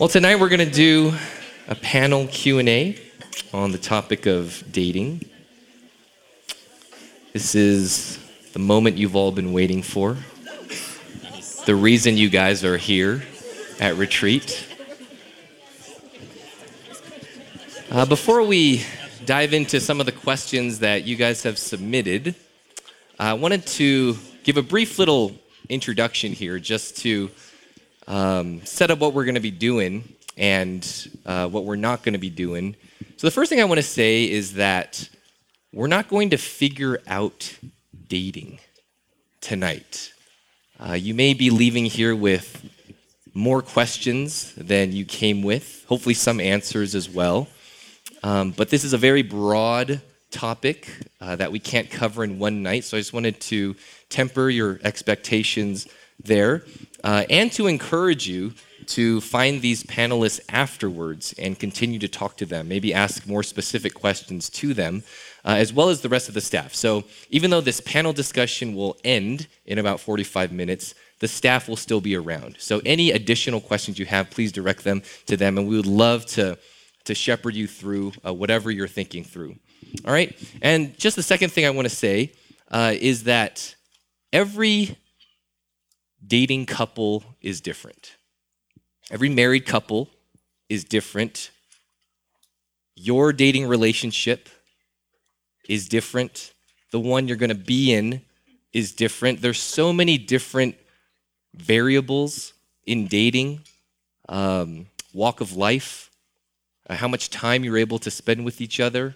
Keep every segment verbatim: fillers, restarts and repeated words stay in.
Well, tonight we're going to do a panel Q and A on the topic of dating. This is the moment you've all been waiting for. The reason you guys are here at retreat. Uh, before we dive into some of the questions that you guys have submitted, I wanted to give a brief little introduction here just to um, set up what we're going to be doing and uh, what we're not going to be doing. So the first thing I want to say is that we're not going to figure out dating tonight. Uh, you may be leaving here with more questions than you came with, hopefully some answers as well. Um, but this is a very broad topic uh, that we can't cover in one night, so I just wanted to temper your expectations there uh, and to encourage you to find these panelists afterwards and continue to talk to them, maybe ask more specific questions to them, uh, as well as the rest of the staff. So even though this panel discussion will end in about forty-five minutes, the staff will still be around. So any additional questions you have, please direct them to them, and we would love to, to shepherd you through uh, whatever you're thinking through. All right? And just the second thing I want to say uh, is that every dating couple is different. Every married couple is different. Your dating relationship is different. The one you're going to be in is different. There's so many different variables in dating, um, walk of life, uh, how much time you're able to spend with each other,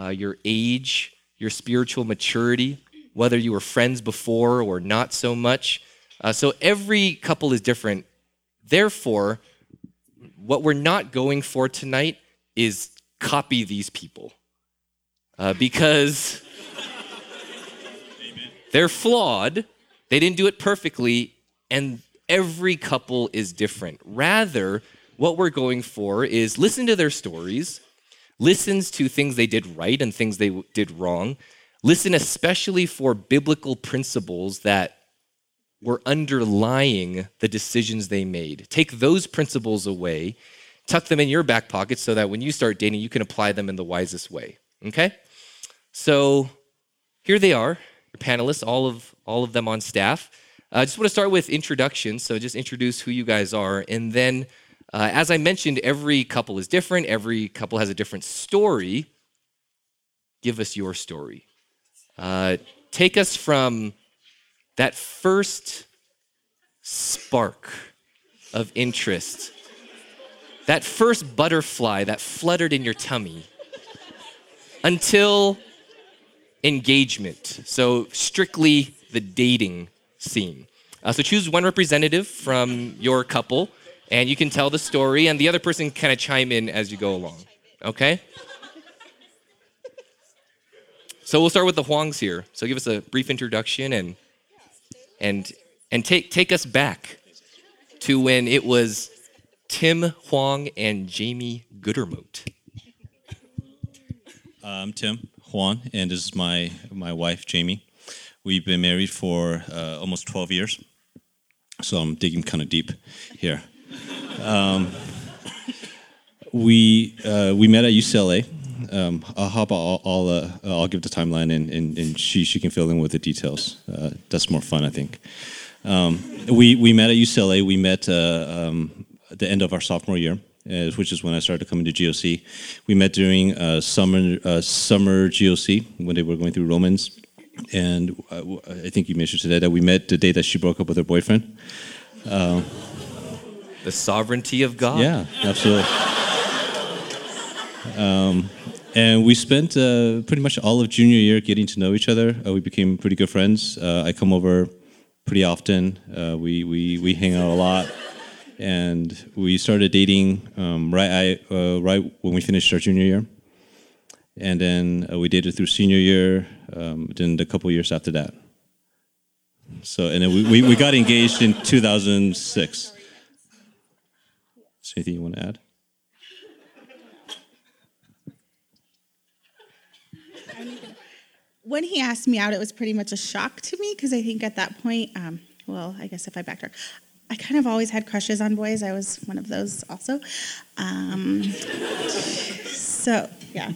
uh, your age, your spiritual maturity, whether you were friends before or not so much. Uh, so every couple is different. Therefore, what we're not going for tonight is copy these people uh, because Amen. They're flawed, they didn't do it perfectly, and every couple is different. Rather, what we're going for is listen to their stories, listens to things they did right and things they did wrong, listen especially for biblical principles that were underlying the decisions they made. Take those principles away, tuck them in your back pocket so that when you start dating, you can apply them in the wisest way, okay? So here they are, your panelists, all of all of them on staff. I uh, just want to start with introductions, so just introduce who you guys are, and then uh, as I mentioned, every couple is different, every couple has a different story. Give us your story. Uh, take us from that first spark of interest, that first butterfly that fluttered in your tummy until engagement, so strictly the dating scene. Uh, so choose one representative from your couple, and you can tell the story, and the other person kind of chime in as you go along, okay? So we'll start with the Huangs here. So give us a brief introduction and And and take take us back to when it was Tim Huang and Jamie Goodermote. I'm Tim Huang, and this is my, my wife, Jamie. We've been married for uh, almost twelve years, so I'm digging kind of deep here. um, we uh, we met at U C L A. Um, uh, how about I'll, I'll, uh, I'll give the timeline and, and, and she, she can fill in with the details. Uh, that's more fun, I think. Um, we, we met at U C L A. We met uh, um, at the end of our sophomore year, uh, which is when I started coming to G O C. We met during uh, summer uh, summer G O C when they were going through Romans. And I, I think you mentioned today that we met the day that she broke up with her boyfriend. Uh, the sovereignty of God. Yeah, absolutely. Um, and we spent uh, pretty much all of junior year getting to know each other. Uh, we became pretty good friends. Uh, I come over pretty often. Uh, we, we we hang out a lot, and we started dating um, right I, uh, right when we finished our junior year, and then uh, we dated through senior year. Um, then a couple years after that. So and then we, we, we got engaged in two thousand six. Is there anything you want to add? When he asked me out, it was pretty much a shock to me because I think at that point, um, well, I guess if I backtrack, I kind of always had crushes on boys. I was one of those also. Um, so, yeah.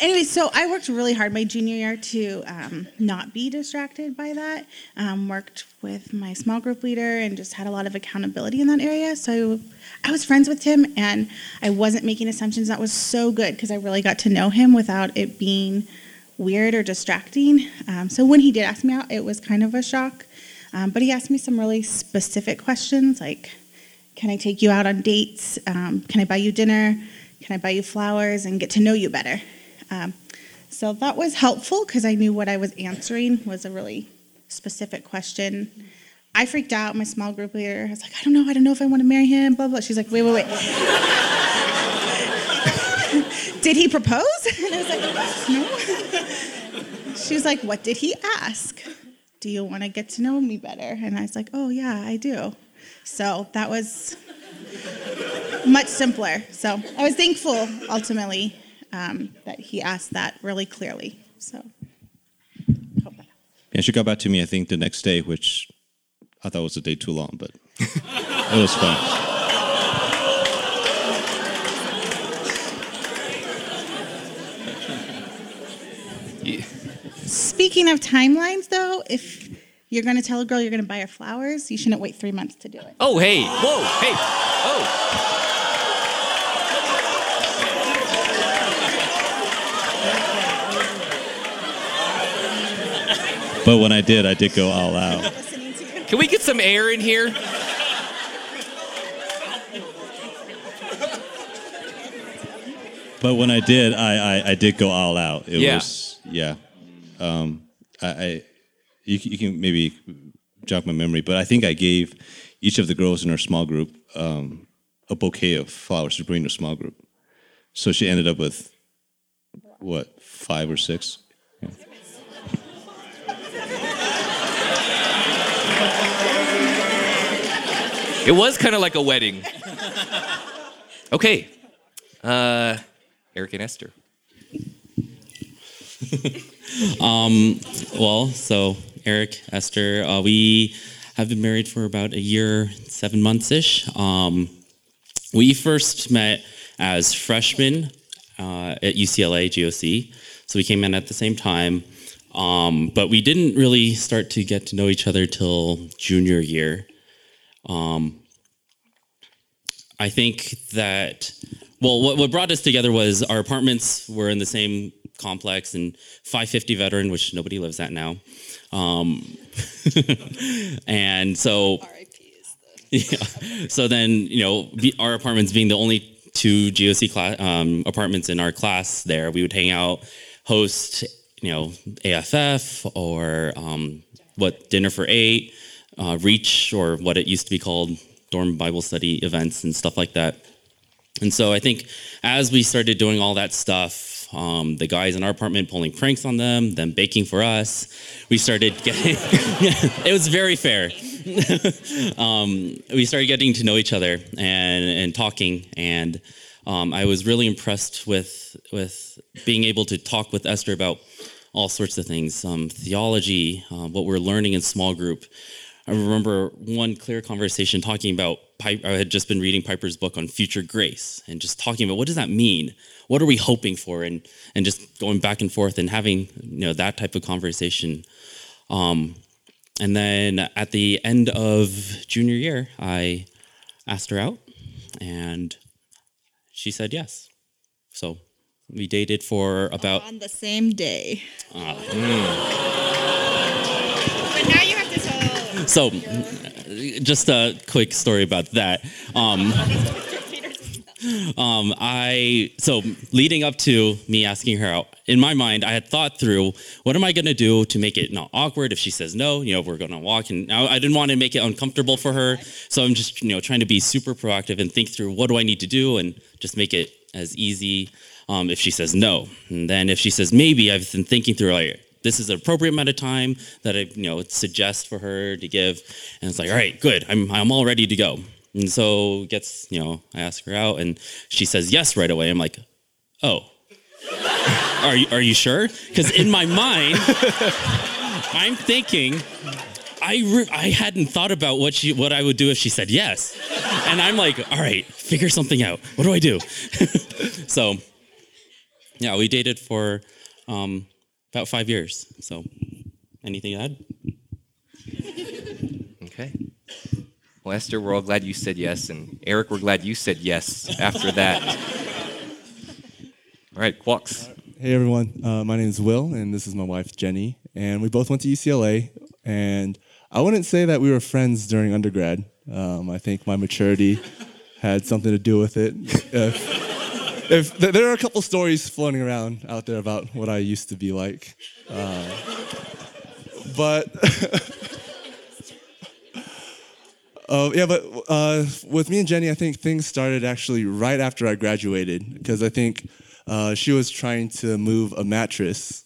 Anyway, so I worked really hard my junior year to um, not be distracted by that. Um, worked with my small group leader and just had a lot of accountability in that area. So I was friends with Tim, and I wasn't making assumptions. That was so good because I really got to know him without it being weird or distracting. Um, so when he did ask me out, it was kind of a shock. Um, but he asked me some really specific questions like, can I take you out on dates? Um, can I buy you dinner? Can I buy you flowers and get to know you better? Um, so that was helpful because I knew what I was answering was a really specific question. I freaked out. My small group leader, I was like, I don't know. I don't know if I want to marry him, blah, blah. She's like, wait, wait, wait. Did he propose? And I was like, no. She was like, what did he ask? Do you want to get to know me better? And I was like, oh, yeah, I do. So that was much simpler. So I was thankful, ultimately, Um, that he asked that really clearly. So, hope that. Yeah, she got back to me, I think, the next day, which I thought was a day too long, but it was fun. Speaking of timelines, though, if you're going to tell a girl you're going to buy her flowers, you shouldn't wait three months to do it. Oh, hey. Whoa. Hey. Oh. But when I did, I did go all out. Can we get some air in here? But when I did, I, I, I did go all out. It yeah. was, yeah. Um, I, I you, you can maybe jog my memory, but I think I gave each of the girls in her small group um, a bouquet of flowers to bring to her small group. So she ended up with, what, five or six? Yeah. It was kind of like a wedding. Okay. Uh, Eric and Esther. um, well, so Eric, Esther, uh, we have been married for about a year, seven months-ish. Um, we first met as freshmen uh, at U C L A, G O C. So we came in at the same time. Um, but we didn't really start to get to know each other till junior year. Um, I think that, well, what, what brought us together was our apartments were in the same complex in five fifty Veteran, which nobody lives at now. Um, and so, yeah, so then, you know, our apartments being the only two G O C class, um, apartments in our class there, we would hang out, host, you know, A F F or, um, what, Dinner for Eight. Uh, reach, or what it used to be called, dorm Bible study events and stuff like that. And so I think as we started doing all that stuff, um, the guys in our apartment pulling pranks on them, them baking for us, we started getting, it was very fair. um, we started getting to know each other and, and talking. And um, I was really impressed with, with being able to talk with Esther about all sorts of things, um, theology, uh, what we're learning in small group. I remember one clear conversation talking about, Piper, I had just been reading Piper's book on future grace and just talking about what does that mean? What are we hoping for? And and just going back and forth and having, you know, that type of conversation. Um, and then at the end of junior year, I asked her out and she said yes. So we dated for about... On the same day. Uh, mm. But now you have to tell... So, just a quick story about that. Um, um, I so leading up to me asking her out, in my mind, I had thought through what am I going to do to make it not awkward if she says no. You know, we're going to walk, and I, I didn't want to make it uncomfortable for her. So I'm just you know trying to be super proactive and think through what do I need to do and just make it as easy um, if she says no. And then if she says maybe, I've been thinking through like. This is an appropriate amount of time that I, you know, suggest for her to give. And it's like, all right, good. I'm I'm all ready to go. And so gets, you know, I ask her out and she says yes right away. I'm like, oh, are you, are you sure? Because in my mind, I'm thinking, I re- I hadn't thought about what she what I would do if she said yes. And I'm like, all right, figure something out. What do I do? So, yeah, we dated for um, about five years. So, anything to add? Okay. Well, Esther, we're all glad you said yes. And Eric, we're glad you said yes after that. All right, Quox. Hey, everyone. Uh, my name is Will, and this is my wife, Jenny. And we both went to U C L A. And I wouldn't say that we were friends during undergrad. Um, I think my maturity had something to do with it. If, if there are a couple stories floating around out there about what I used to be like. Uh, but, uh, yeah, but uh, with me and Jenny, I think things started actually right after I graduated, because I think uh, she was trying to move a mattress,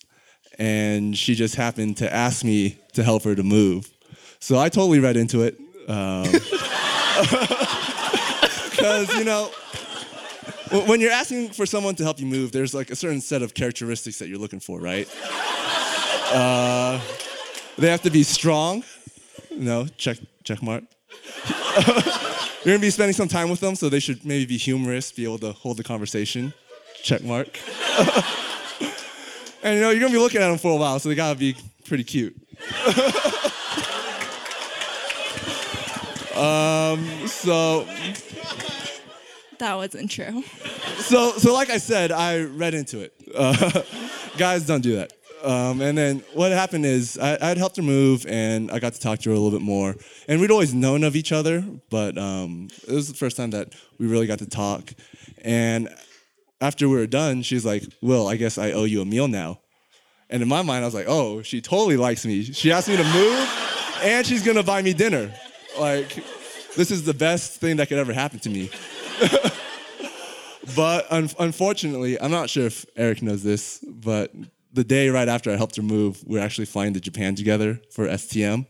and she just happened to ask me to help her to move. So I totally read into it. Because, um, you know, when you're asking for someone to help you move, there's like a certain set of characteristics that you're looking for, right? Uh, they have to be strong. No, check, check mark. You're going to be spending some time with them, so they should maybe be humorous, be able to hold the conversation. Check mark. And, you know, you're going to be looking at them for a while, so they got to be pretty cute. um, so. That wasn't true. So, so like I said, I read into it. Uh, guys, don't do that. Um, and then what happened is I, I'd helped her move, and I got to talk to her a little bit more. And we'd always known of each other, but um, it was the first time that we really got to talk. And after we were done, she's like, "Will, I guess I owe you a meal now." And in my mind, I was like, "Oh, she totally likes me. She asked me to move, and she's gonna buy me dinner. Like, this is the best thing that could ever happen to me." But un- unfortunately, I'm not sure if Eric knows this, but the day right after I helped her move, we were actually flying to Japan together for S T M.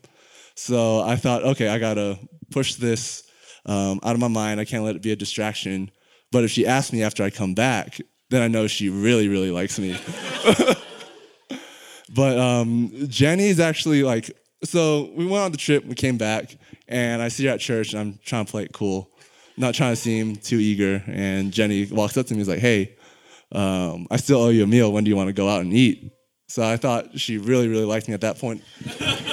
So I thought, okay, I gotta push this um, out of my mind. I can't let it be a distraction. But if she asks me after I come back, then I know she really, really likes me. But um, Jenny's actually like, so we went on the trip, we came back, and I see her at church, and I'm trying to play it cool, not trying to seem too eager. And Jenny walks up to me and is like, "Hey, um, I still owe you a meal. When do you want to go out and eat?" So I thought she really, really liked me at that point.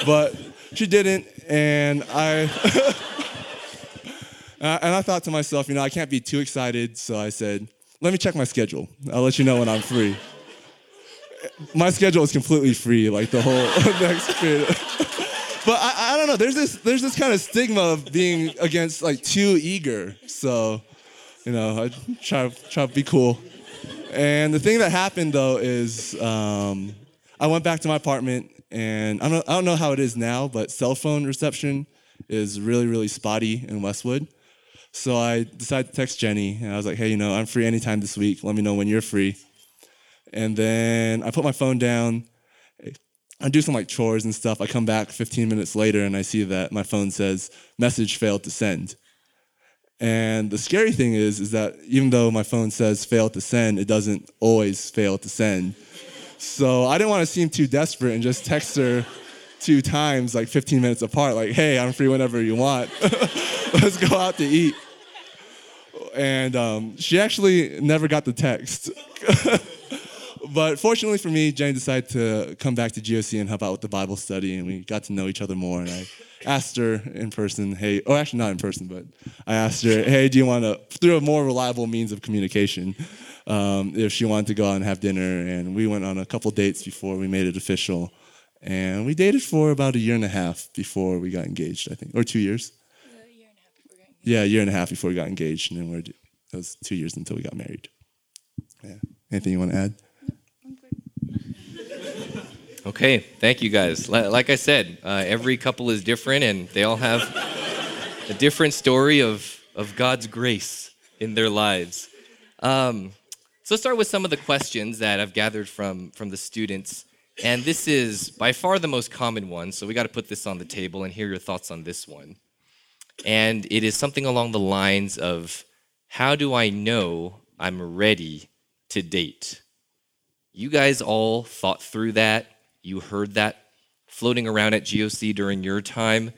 But she didn't, and I... Uh, and I thought to myself, you know, I can't be too excited, so I said, "Let me check my schedule. I'll let you know when I'm free." My schedule was completely free, like the whole next period. But I, I don't know. There's this, there's this kind of stigma of being against like too eager. So, you know, I try, try to be cool. And the thing that happened though is, um, I went back to my apartment, and I don't, I don't know how it is now, but cell phone reception is really, really spotty in Westwood. So I decided to text Jenny, and I was like, "Hey, you know, I'm free anytime this week. Let me know when you're free." And then I put my phone down. I do some, like, chores and stuff. I come back fifteen minutes later, and I see that my phone says, "Message failed to send." And the scary thing is, is that even though my phone says failed to send, it doesn't always fail to send. So I didn't want to seem too desperate and just text her two times, like, fifteen minutes apart, like, "Hey, I'm free whenever you want. Let's go out to eat." And um, she actually never got the text. But fortunately for me, Jenny decided to come back to G O C and help out with the Bible study, and we got to know each other more. And I asked her in person, hey, or actually not in person, but I asked her, "Hey, do you want to, through a more reliable means of communication, um, if she wanted to go out and have dinner?" And we went on a couple dates before we made it official. And we dated for about a year and a half before we got engaged, I think, or two years. Yeah, a year and a half before we got engaged, and then we're that was two years until we got married. Yeah. Anything you want to add? Okay, thank you guys. Like I said, uh, every couple is different, and they all have a different story of, of God's grace in their lives. Um, so let's start with some of the questions that I've gathered from from the students, and this is by far the most common one. So we got to put this on the table and hear your thoughts on this one. And it is something along the lines of, how do I know I'm ready to date? You guys all thought through that. You heard that floating around at G O C during your time,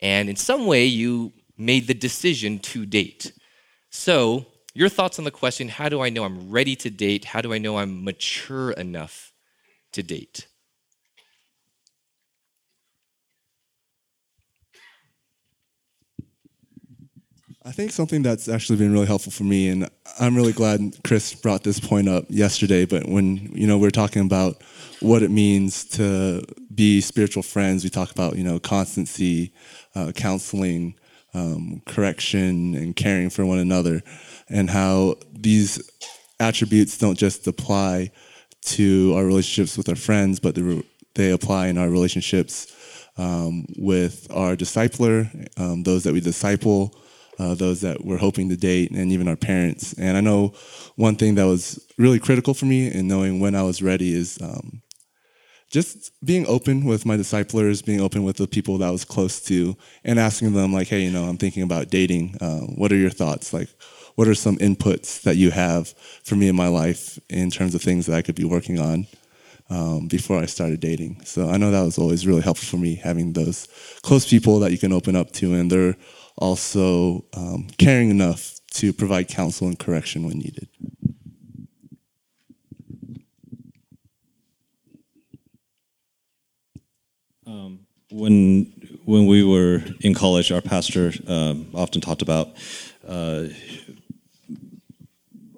and in some way you made the decision to date. So your thoughts on the question, how do I know I'm ready to date? How do I know I'm mature enough to date? I think something that's actually been really helpful for me, and I'm really glad Chris brought this point up yesterday, but when, you know, we're talking about what it means to be spiritual friends, we talk about, you know, constancy, uh, counseling, um, correction, and caring for one another, and how these attributes don't just apply to our relationships with our friends, but they, they apply in our relationships um, with our discipler, um, those that we disciple, Uh, those that we're hoping to date, and even our parents. And I know one thing that was really critical for me in knowing when I was ready is um, just being open with my disciplers, being open with the people that I was close to, and asking them, like, hey, you know, I'm thinking about dating. Uh, what are your thoughts? Like, what are some inputs that you have for me in my life in terms of things that I could be working on um, before I started dating? So I know that was always really helpful for me, having those close people that you can open up to, and they're also um, caring enough to provide counsel and correction when needed. Um, when when we were in college, our pastor um, often talked about uh,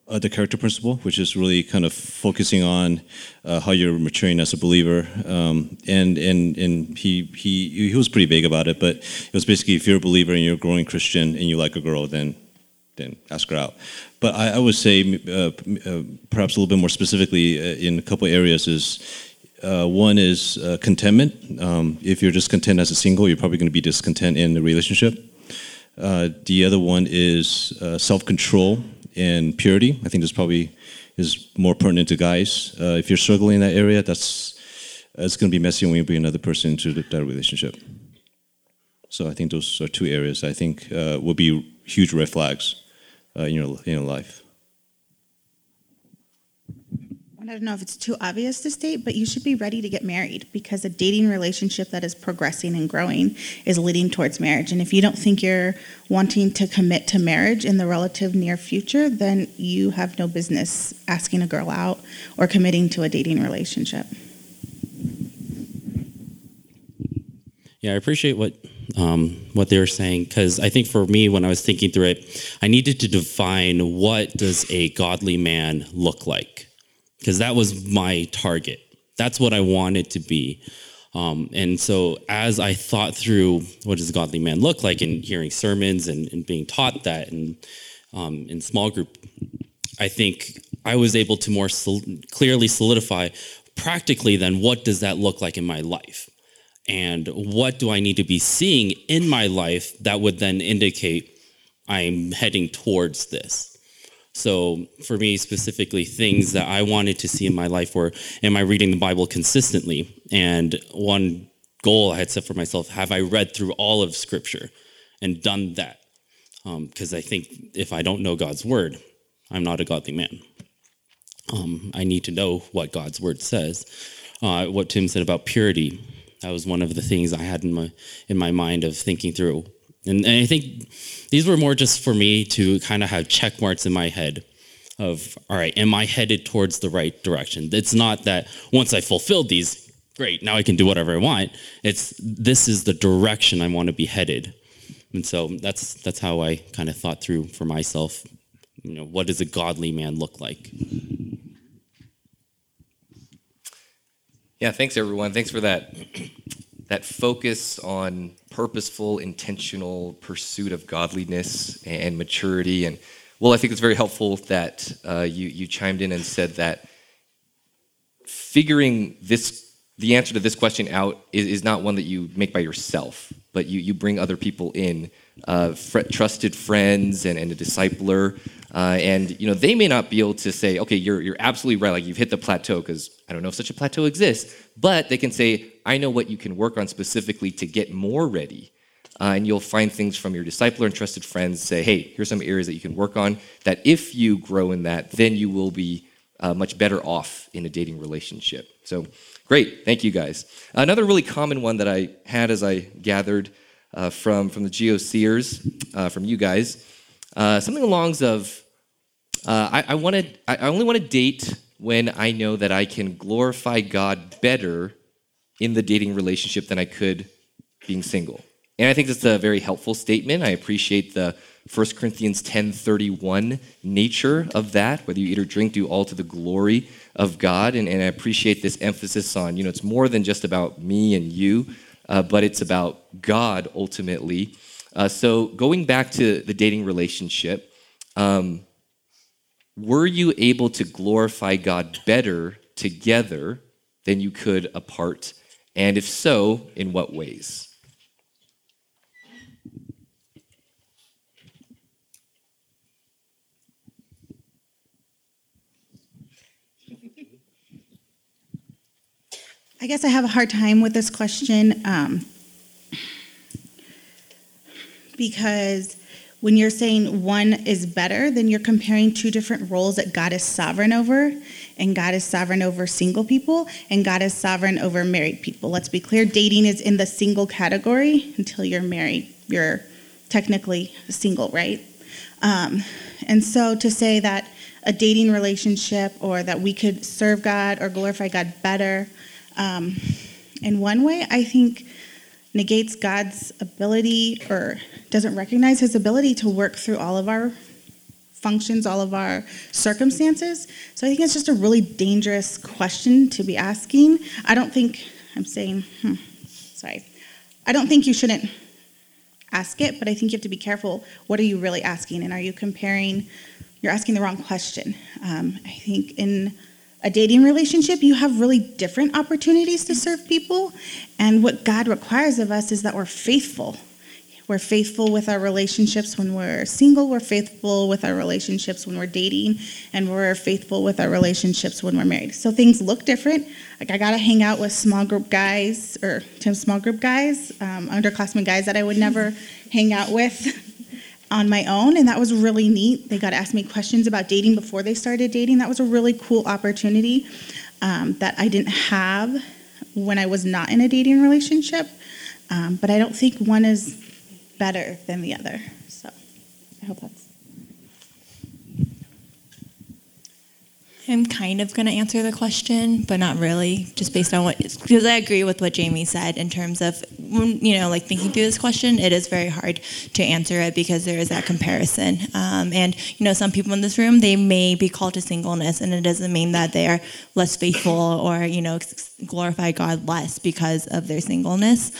uh, the character principle, which is really kind of focusing on uh, how you're maturing as a believer. Um, and and and he he he was pretty vague about it, but it was basically, if you're a believer and you're a growing Christian and you like a girl, then then ask her out. But I, I would say uh, uh, perhaps a little bit more specifically uh, in a couple areas is. Uh, one is uh, contentment. Um, if you're discontent as a single, you're probably going to be discontent in the relationship. Uh, the other one is uh, self-control and purity. I think this probably is more pertinent to guys. Uh, if you're struggling in that area, that's it's going to be messy when you bring another person into the, that relationship. So I think those are two areas I think uh, will be huge red flags uh, in your in your life. I don't know if it's too obvious to state, but you should be ready to get married, because a dating relationship that is progressing and growing is leading towards marriage. And if you don't think you're wanting to commit to marriage in the relative near future, then you have no business asking a girl out or committing to a dating relationship. Yeah, I appreciate what um, what they were saying, because I think for me, when I was thinking through it, I needed to define, what does a godly man look like? Because that was my target. That's what I wanted to be. Um, and so as I thought through what does a godly man look like, and hearing sermons and, and being taught that, and um, in small group, I think I was able to more sol- clearly solidify practically then what does that look like in my life? And what do I need to be seeing in my life that would then indicate I'm heading towards this? So for me specifically, things that I wanted to see in my life were, am I reading the Bible consistently? And one goal I had set for myself, have I read through all of Scripture and done that? Because um, I think if I don't know God's word, I'm not a godly man. Um, I need to know what God's word says. Uh, what Tim said about purity, that was one of the things I had in my in my mind of thinking through. And, and I think these were more just for me to kind of have check marks in my head of, all right, am I headed towards the right direction? It's not that once I fulfilled these, great, now I can do whatever I want. It's this is the direction I want to be headed. And so that's that's how I kind of thought through for myself, you know, what does a godly man look like? Yeah, thanks, everyone. Thanks for that. That focus on purposeful, intentional pursuit of godliness and maturity. And, well, I think it's very helpful that uh, you, you chimed in and said that figuring this, the answer to this question out is, is not one that you make by yourself, but you, you bring other people in, uh, fr- trusted friends and, and a discipler. Uh, and, you know, they may not be able to say, okay, you're you're absolutely right, like you've hit the plateau, because I don't know if such a plateau exists, but they can say, I know what you can work on specifically to get more ready. Uh, and you'll find things from your discipler and trusted friends, say, hey, here's some areas that you can work on, that if you grow in that, then you will be uh, much better off in a dating relationship. So Great. Thank you, guys. Another really common one that I had as I gathered uh, from, from the GOCers, uh, from you guys, uh, something along of, uh, I, I, wanted, I only want to date when I know that I can glorify God better in the dating relationship than I could being single. And I think that's a very helpful statement. I appreciate the First Corinthians ten thirty-one nature of that. Whether you eat or drink, do all to the glory of God. And, and I appreciate this emphasis on, you know, it's more than just about me and you, uh, but it's about God ultimately. Uh, so going back to the dating relationship, um, were you able to glorify God better together than you could apart? And if so, in what ways? I guess I have a hard time with this question um, because when you're saying one is better, then you're comparing two different roles that God is sovereign over, and God is sovereign over single people, and God is sovereign over married people. Let's be clear, dating is in the single category until you're married. You're technically single, right? Um, and so to say that a dating relationship or that we could serve God or glorify God better, Um, in one way, I think negates God's ability or doesn't recognize his ability to work through all of our functions, all of our circumstances. So I think it's just a really dangerous question to be asking. I don't think, I'm saying, hmm, sorry. I don't think you shouldn't ask it, but I think you have to be careful. What are you really asking? And are you comparing, you're asking the wrong question. Um, I think in a dating relationship, you have really different opportunities to serve people. And what God requires of us is that we're faithful. We're faithful with our relationships when we're single. We're faithful with our relationships when we're dating. And we're faithful with our relationships when we're married. So things look different. Like, I got to hang out with small group guys, or Tim's small group guys, um, underclassmen guys that I would never hang out with on my own, and that was really neat. They got to ask me questions about dating before they started dating. That was a really cool opportunity um, that I didn't have when I was not in a dating relationship. Um, but I don't think one is better than the other. So I hope that's... I'm kind of going to answer the question, but not really, just based on what, because I agree with what Jamie said in terms of, you know, like thinking through this question, it is very hard to answer it because there is that comparison. Um, and, you know, some people in this room, they may be called to singleness, and it doesn't mean that they are less faithful or, you know, glorify God less because of their singleness.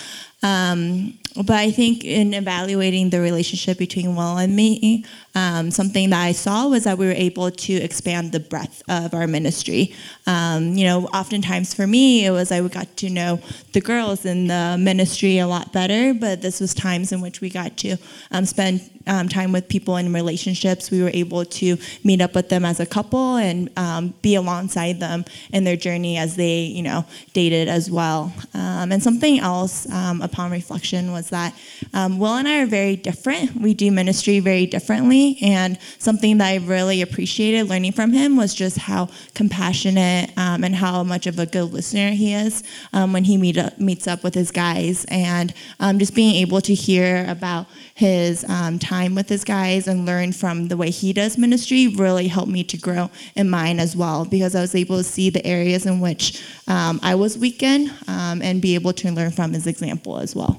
Um, but I think in evaluating the relationship between Will and me, um, something that I saw was that we were able to expand the breadth of our ministry. Um, you know, oftentimes for me, it was I got to know the girls in the ministry a lot better, but this was times in which we got to um, spend Um, time with people in relationships. We were able to meet up with them as a couple and um, be alongside them in their journey as they, you know, dated as well. Um, and something else um, upon reflection was that um, Will and I are very different. We do ministry very differently, and something that I really appreciated learning from him was just how compassionate um, and how much of a good listener he is um, when he meet up, meets up with his guys, and um, just being able to hear about his um, time Time with his guys and learn from the way he does ministry really helped me to grow in mine as well, because I was able to see the areas in which um, I was weak in um, and be able to learn from his example as well.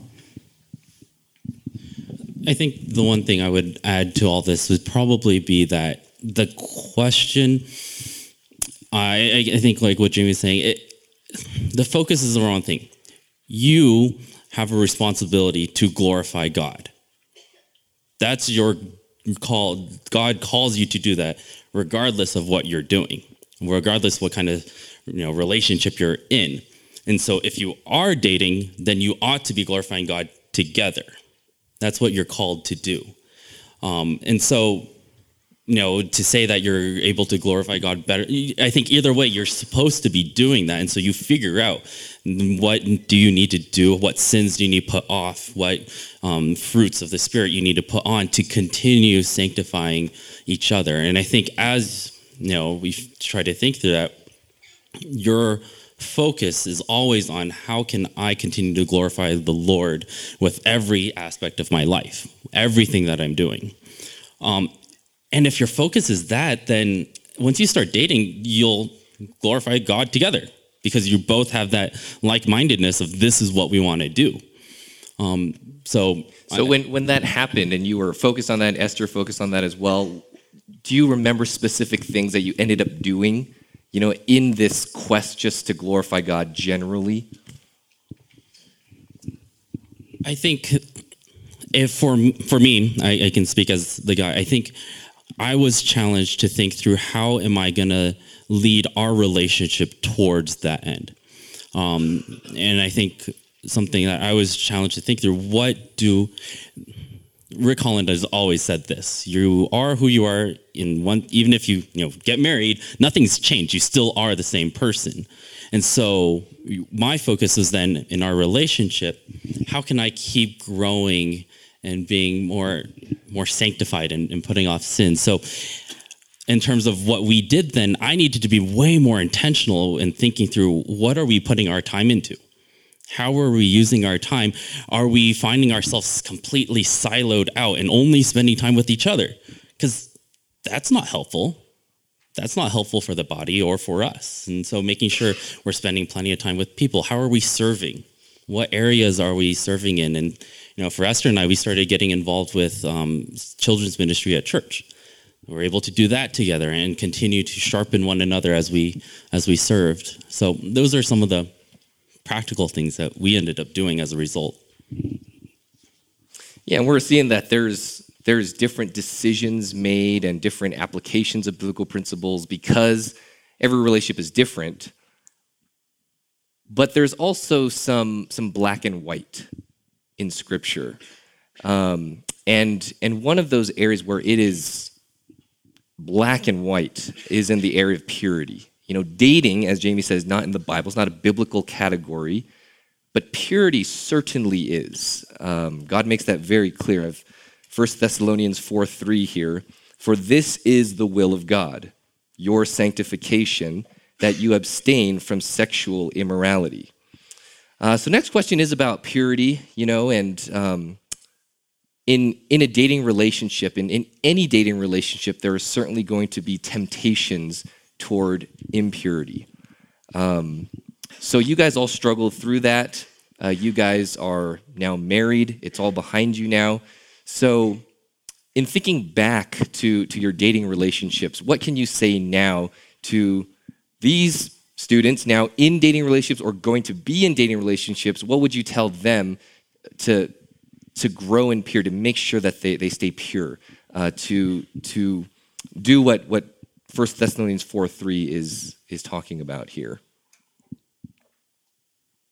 I think the one thing I would add to all this would probably be that the question, I, I think like what Jamie was saying, it, the focus is the wrong thing. You have a responsibility to glorify God. That's your call. God calls you to do that regardless of what you're doing, regardless what kind of, you know, relationship you're in. And so if you are dating, then you ought to be glorifying God together. That's what you're called to do. Um, and so, you know, to say that you're able to glorify God better, I think either way, you're supposed to be doing that. And so you figure out, what do you need to do? What sins do you need to put off? What um, fruits of the Spirit you need to put on to continue sanctifying each other? And I think as, you know, we try to think through that, your focus is always on how can I continue to glorify the Lord with every aspect of my life, everything that I'm doing. Um, and if your focus is that, then once you start dating, you'll glorify God together because you both have that like-mindedness of this is what we want to do. Um, so so I, when, when that happened and you were focused on that, Esther focused on that as well, do you remember specific things that you ended up doing, you know, in this quest just to glorify God generally? I think if for, for me, I, I can speak as the guy, I think I was challenged to think through how am I going to lead our relationship towards that end. Um, and I think something that I was challenged to think through, what do... Rick Holland has always said this: you are who you are in one, even if you, you know, get married, nothing's changed. You still are the same person. And so my focus was then in our relationship, how can I keep growing and being more, more sanctified and, and putting off sin? So in terms of what we did then, I needed to be way more intentional in thinking through what are we putting our time into? How are we using our time? Are we finding ourselves completely siloed out and only spending time with each other? Because that's not helpful. That's not helpful for the body or for us. And so making sure we're spending plenty of time with people. How are we serving? What areas are we serving in? And, you know, for Esther and I, we started getting involved with um, children's ministry at church. We were able to do that together and continue to sharpen one another as we as we served. So those are some of the practical things that we ended up doing as a result. Yeah, and we're seeing that there's there's different decisions made and different applications of biblical principles because every relationship is different. But there's also some some black and white in Scripture, um, and and one of those areas where it is black and white is in the area of purity. You know, dating, as Jamie says, not in the Bible. It's not a biblical category, but purity certainly is. Um, God makes that very clear. I have First Thessalonians four three here. For this is the will of God, your sanctification, that you abstain from sexual immorality. Uh, so next question is about purity, you know, and um, in in a dating relationship, in, in any dating relationship, there are certainly going to be temptations toward impurity. Um, so you guys all struggled through that. Uh, you guys are now married. It's all behind you now. So in thinking back to, to your dating relationships, what can you say now to these students now in dating relationships or going to be in dating relationships? What would you tell them to to grow in pure, to make sure that they, they stay pure, uh, to to do what what First Thessalonians four three is is talking about here?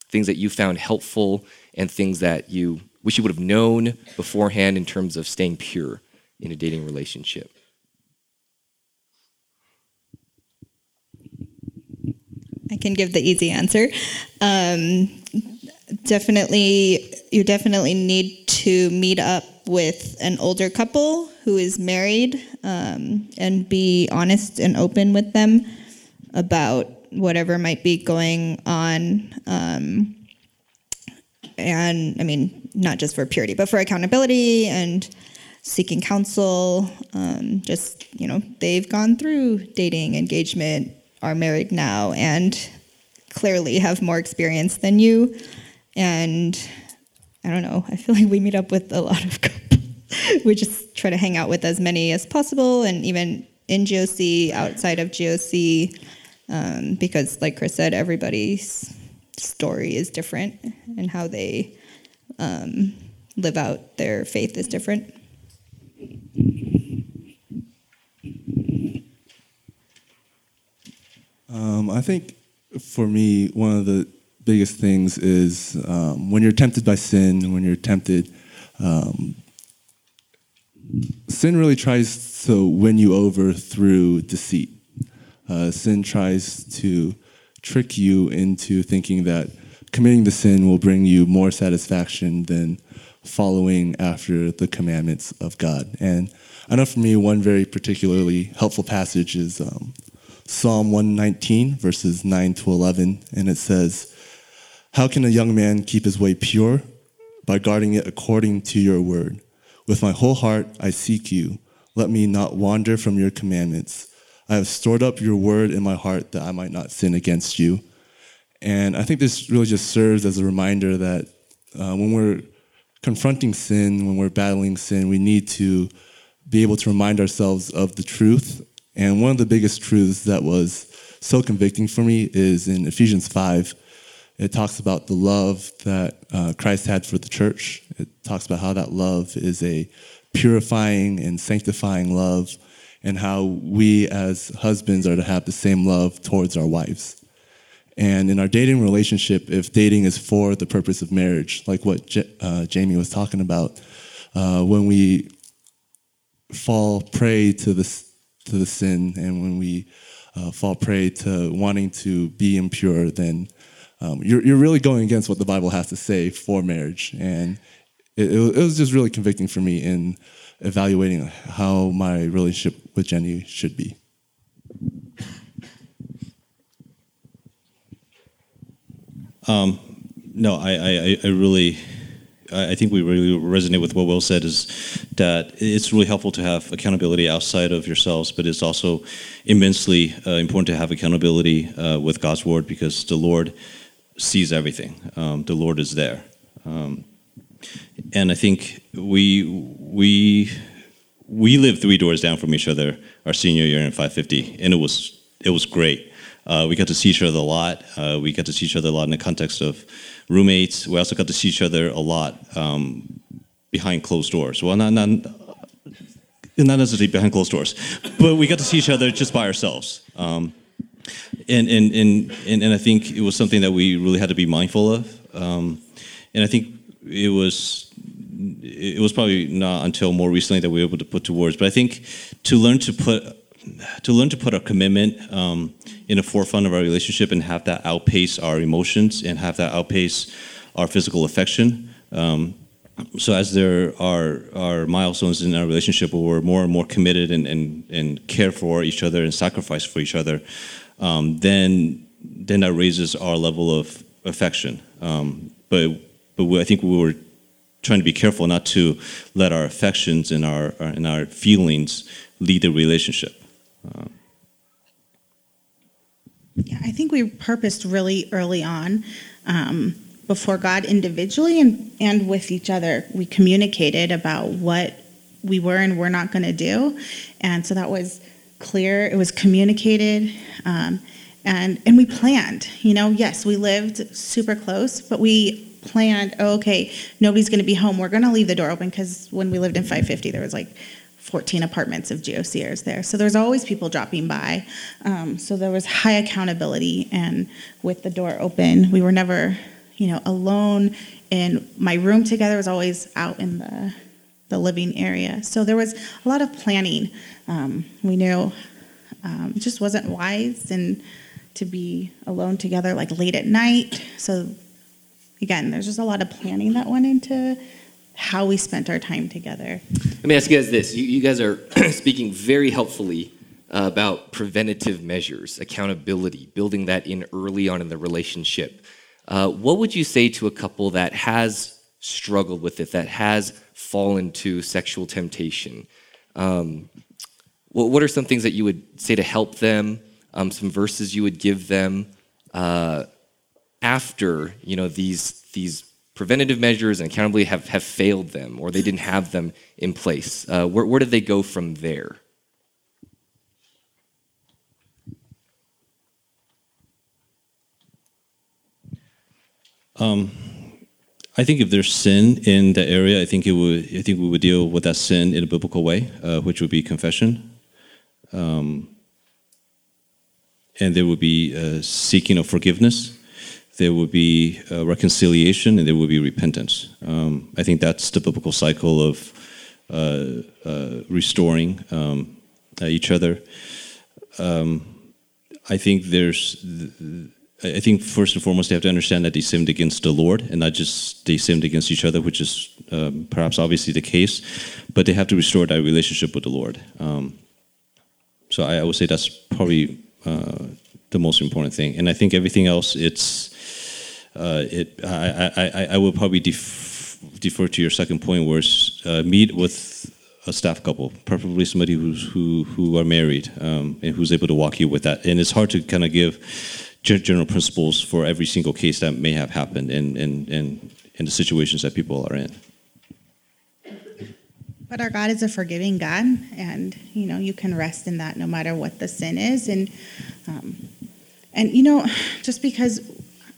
Things that you found helpful and things that you wish you would have known beforehand in terms of staying pure in a dating relationship. I can give the easy answer. Um, definitely, you definitely need to meet up with an older couple who is married, um, and be honest and open with them about whatever might be going on. Um, and I mean, not just for purity, but for accountability and seeking counsel. Um, just, you know, they've gone through dating, engagement, are married now, and clearly have more experience than you. And I don't know, I feel like we meet up with a lot of couples. We just try to hang out with as many as possible, and even in G O C, outside of G O C, um, because like Chris said, everybody's story is different and how they um, live out their faith is different. Um, I think for me, one of the biggest things is um, when you're tempted by sin, when you're tempted, um, sin really tries to win you over through deceit. Uh, sin tries to trick you into thinking that committing the sin will bring you more satisfaction than following after the commandments of God. And I know for me, one very particularly helpful passage is um, Psalm one nineteen, verses nine to eleven, and it says, "How can a young man keep his way pure? By guarding it according to your word. With my whole heart I seek you. Let me not wander from your commandments. I have stored up your word in my heart that I might not sin against you." And I think this really just serves as a reminder that uh, when we're confronting sin, when we're battling sin, we need to be able to remind ourselves of the truth. And one of the biggest truths that was so convicting for me is in Ephesians five. It talks about the love that uh, Christ had for the church. It talks about how that love is a purifying and sanctifying love, and how we as husbands are to have the same love towards our wives. And in our dating relationship, if dating is for the purpose of marriage, like what Je- uh, Jamie was talking about, uh, when we fall prey to the, to the sin, and when we uh, fall prey to wanting to be impure, then Um, you're, you're really going against what the Bible has to say for marriage. And it, it was just really convicting for me in evaluating how my relationship with Jenny should be. Um, no, I, I, I really, I think we really resonate with what Will said, is that it's really helpful to have accountability outside of yourselves, but it's also immensely uh, important to have accountability uh, with God's word, because the Lord sees everything. Um, the Lord is there, um, and I think we we we lived three doors down from each other our senior year in five fifty, and it was it was great. Uh, we got to see each other a lot. Uh, we got to see each other a lot in the context of roommates. We also got to see each other a lot um, behind closed doors. Well, not not not necessarily behind closed doors, but we got to see each other just by ourselves. Um, And and, and and and I think it was something that we really had to be mindful of. Um, and I think it was it was probably not until more recently that we were able to put to words. But I think to learn to put to learn to put our commitment um, in the forefront of our relationship, and have that outpace our emotions, and have that outpace our physical affection. Um, so as there are, are milestones in our relationship where we're more and more committed and and, and care for each other and sacrifice for each other, Um, then, then that raises our level of affection. Um, but, but we, I think we were trying to be careful not to let our affections and our, our and our feelings lead the relationship. Um. Yeah, I think we purposed really early on, um, before God individually and, and with each other, we communicated about what we were and were not going to do, and so that was clear. It was communicated, um, and and we planned. You know, yes, we lived super close, but we planned. Oh, okay, nobody's going to be home. We're going to leave the door open, because when we lived in five fifty, there was like fourteen apartments of G O Cers there, so there's always people dropping by. Um, so there was high accountability, and with the door open, we were never, you know, alone. In my room together was always out in the. the living area. So there was a lot of planning. Um, we knew um, it just wasn't wise and to be alone together like late at night. So again, there's just a lot of planning that went into how we spent our time together. Let me ask you guys this. You, you guys are speaking very helpfully uh, about preventative measures, accountability, building that in early on in the relationship. Uh, what would you say to a couple that has struggled with it, that has fallen to sexual temptation? Um, what, what are some things that you would say to help them? Um, some verses you would give them uh, after, you know, these these preventative measures and accountability have, have failed them, or they didn't have them in place. Uh, where where do they go from there? Um. I think if there's sin in the area, I think it would. I think we would deal with that sin in a biblical way, uh, which would be confession, um, and there would be uh, seeking of forgiveness. There would be uh, reconciliation, and there would be repentance. Um, I think that's the biblical cycle of uh, uh, restoring um, uh, each other. Um, I think there's. Th- I think first and foremost, they have to understand that they sinned against the Lord, and not just they sinned against each other, which is um, perhaps obviously the case, but they have to restore that relationship with the Lord. Um, so I, I would say that's probably uh, the most important thing. And I think everything else, it's uh, it. I, I I will probably def- defer to your second point, where it's, uh, meet with a staff couple, preferably somebody who's, who who are married um, and who's able to walk you with that. And it's hard to kind of give general principles for every single case that may have happened and and and in the situations that people are in. But our God is a forgiving God, and you know you can rest in that no matter what the sin is. And um, and you know, just because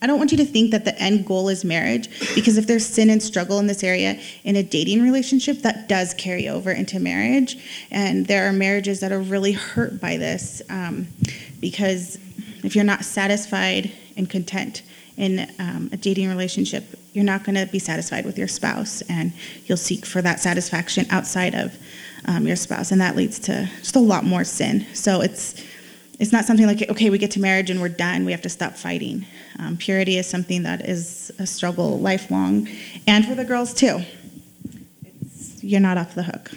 I don't want you to think that the end goal is marriage, because if there's sin and struggle in this area in a dating relationship, that does carry over into marriage. And there are marriages that are really hurt by this, um, because if you're not satisfied and content in um, a dating relationship, you're not going to be satisfied with your spouse, and you'll seek for that satisfaction outside of um, your spouse, and that leads to just a lot more sin. So it's it's not something like, okay, we get to marriage and we're done, we have to stop fighting. Um, purity is something that is a struggle lifelong, and for the girls too. It's, you're not off the hook.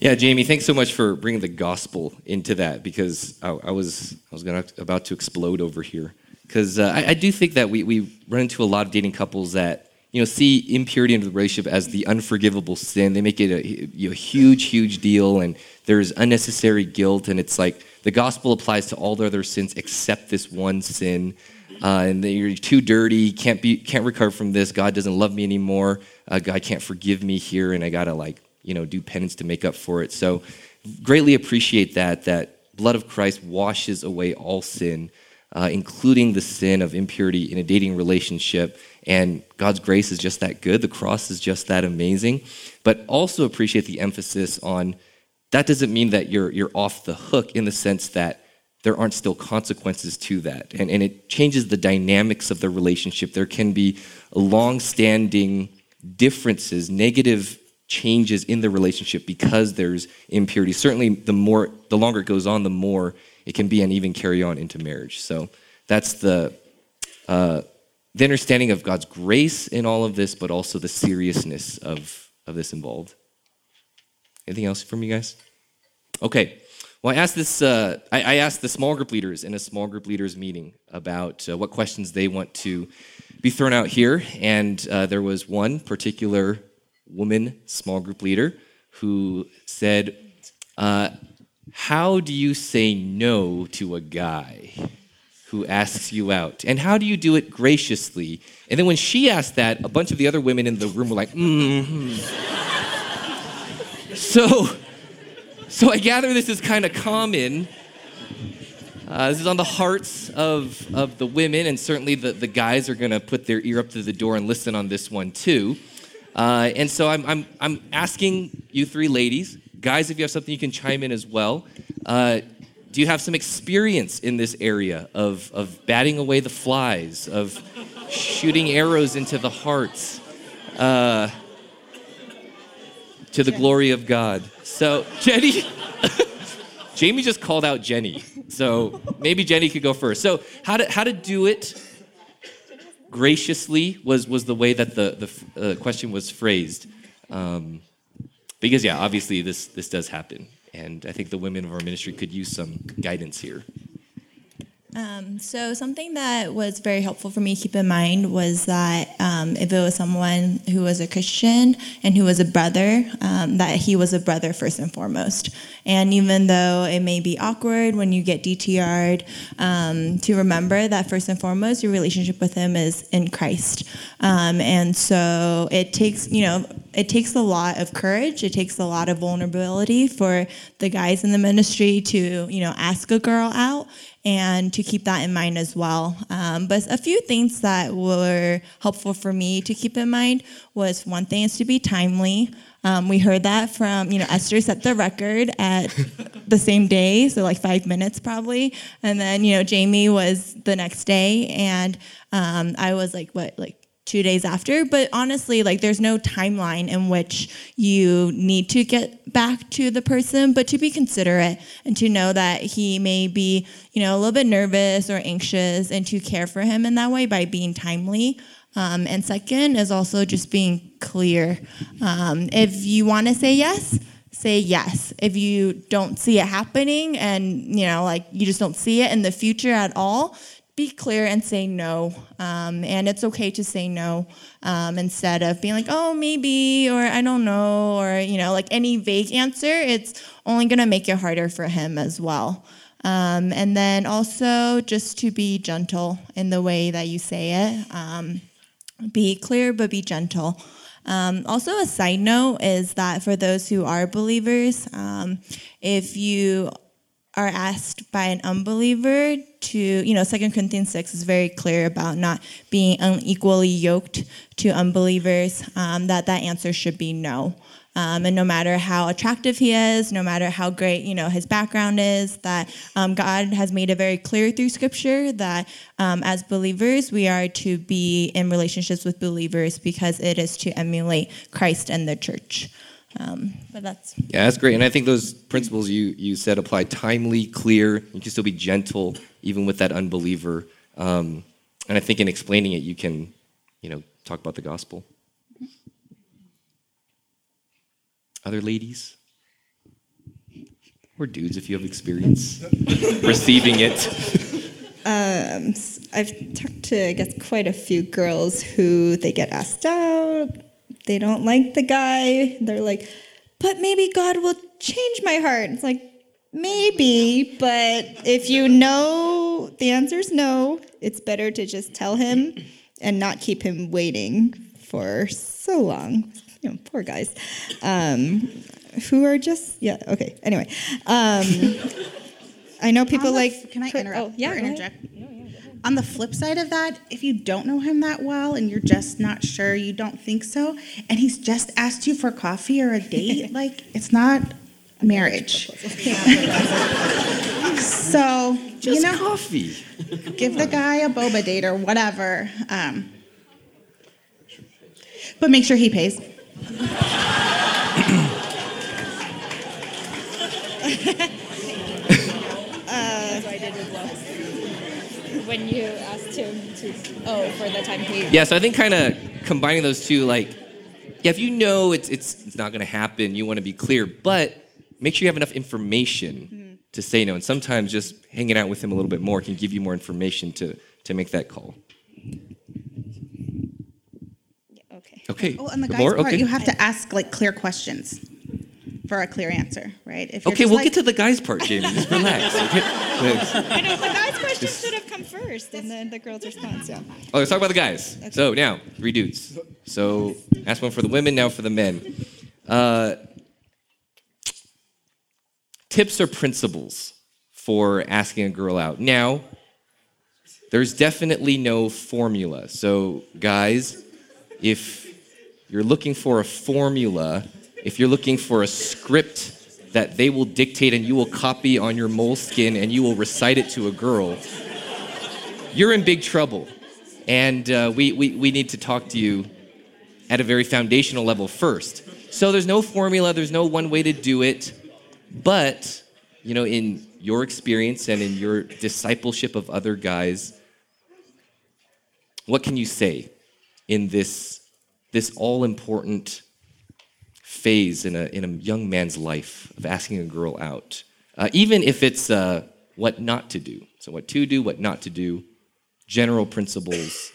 Yeah, Jamie, thanks so much for bringing the gospel into that, because I, I was I was gonna, about to explode over here, because uh, I, I do think that we, we run into a lot of dating couples that you know see impurity in the relationship as the unforgivable sin. They make it a you know, huge, huge deal, and there's unnecessary guilt, and it's like the gospel applies to all the other sins except this one sin, uh, and that you're too dirty, can't be, can't recover from this. God doesn't love me anymore. Uh, God can't forgive me here, and I gotta like. you know, do penance to make up for it. So greatly appreciate that, that blood of Christ washes away all sin, uh, including the sin of impurity in a dating relationship. And God's grace is just that good. The cross is just that amazing. But also appreciate the emphasis on that doesn't mean that you're you're off the hook, in the sense that there aren't still consequences to that. And, and it changes the dynamics of the relationship. There can be long-standing differences, negative changes in the relationship because there's impurity. Certainly, the more, the longer it goes on, the more it can be and even carry on into marriage. So that's the uh, the understanding of God's grace in all of this, but also the seriousness of, of this involved. Anything else from you guys? Okay. Well, I asked this. Uh, I, I asked the small group leaders in a small group leaders meeting about uh, what questions they want to be thrown out here, and uh, there was one particular woman small group leader who said, uh, how do you say no to a guy who asks you out? And how do you do it graciously? And then when she asked that, a bunch of the other women in the room were like, mm-hmm. so, so I gather this is kind of common. Uh, this is on the hearts of, of the women, and certainly the, the guys are going to put their ear up to the door and listen on this one too. Uh, and so I'm, I'm I'm asking you three ladies, guys, if you have something you can chime in as well. Uh, do you have some experience in this area of, of batting away the flies, of shooting arrows into the hearts, uh, to the Jenny. Glory of God? So Jenny, Jamie just called out Jenny. So maybe Jenny could go first. So how to how to do it graciously was, was the way that the, the uh, question was phrased. Um, because, yeah, obviously this, this does happen. And I think the women of our ministry could use some guidance here. Um, so something that was very helpful for me to keep in mind was that um, if it was someone who was a Christian and who was a brother, um, that he was a brother first and foremost. And even though it may be awkward when you get D T R'd, um, to remember that first and foremost, your relationship with him is in Christ. Um, and so it takes, you know, it takes a lot of courage. It takes a lot of vulnerability for the guys in the ministry to, you know, ask a girl out, and to keep that in mind as well. Um, but a few things that were helpful for me to keep in mind was, one thing is to be timely. Um, we heard that from, you know, Esther set the record at the same day, so like five minutes probably. And then, you know, Jamie was the next day, and um, I was like, what, like, two days after. But honestly, like, there's no timeline in which you need to get back to the person, but to be considerate and to know that he may be, you know, a little bit nervous or anxious, and to care for him in that way by being timely. Um, and second is also just being clear. Um, if you want to say yes, say yes. If you don't see it happening and, you know, like you just don't see it in the future at all, be clear and say no. Um, and it's okay to say no um, instead of being like, oh, maybe, or I don't know, or, you know, like any vague answer, it's only going to make it harder for him as well. Um, and then also just to be gentle in the way that you say it. Um, be clear, but be gentle. Um, also, a side note is that for those who are believers, um, if you are asked by an unbeliever to, you know, Second Corinthians six is very clear about not being unequally yoked to unbelievers, um, that that answer should be no. Um, and no matter how attractive he is, no matter how great, you know, his background is, that um, God has made it very clear through Scripture that um, as believers, we are to be in relationships with believers because it is to emulate Christ and the church. Um, but that's yeah, that's great. And I think those principles you, you said apply: timely, clear. You can still be gentle even with that unbeliever. Um, and I think in explaining it, you can, you know, talk about the gospel. Other ladies or dudes, if you have experience receiving it. Um, I've talked to, I guess, quite a few girls who they get asked out. They don't like the guy. They're like, but maybe God will change my heart. It's like, maybe, but if you know the answer is no, it's better to just tell him and not keep him waiting for so long. You know, poor guys um, who are just, yeah, okay, anyway. Um, I know people the, like... Can I interrupt? Oh, yeah, interject. On the flip side of that, if you don't know him that well and you're just not sure, you don't think so, and he's just asked you for coffee or a date, like, it's not marriage. So, just you know, coffee. Give the guy a boba date or whatever. Um, but make sure he pays. uh, When you asked him to, oh, for the time period. Yeah, so I think kind of combining those two, like, yeah, if you know it's it's it's not going to happen, you want to be clear, but make sure you have enough information mm-hmm. to say no. And sometimes just hanging out with him a little bit more can give you more information to, to make that call. Yeah, okay. Okay. Oh, and the guys' part, okay. You have to ask, like, clear questions for a clear answer, right? If you're okay, we'll like... get to the guys' part, Jamie. Just relax. Relax. I know, the guys' questions should have come first, and then the girls' response, yeah. Oh, let's talk about the guys. Okay. So now, three dudes. So ask one for the women, now for the men. Uh, tips or principles for asking a girl out. Now, there's definitely no formula. So guys, if you're looking for a formula... If you're looking for a script that they will dictate and you will copy on your moleskin and you will recite it to a girl, you're in big trouble. And uh, we, we, we need to talk to you at a very foundational level first. So there's no formula, there's no one way to do it, but, you know, in your experience and in your discipleship of other guys, what can you say in this, this all-important phase in a in a young man's life of asking a girl out, uh, even if it's uh, what not to do. So what to do, what not to do, general principles.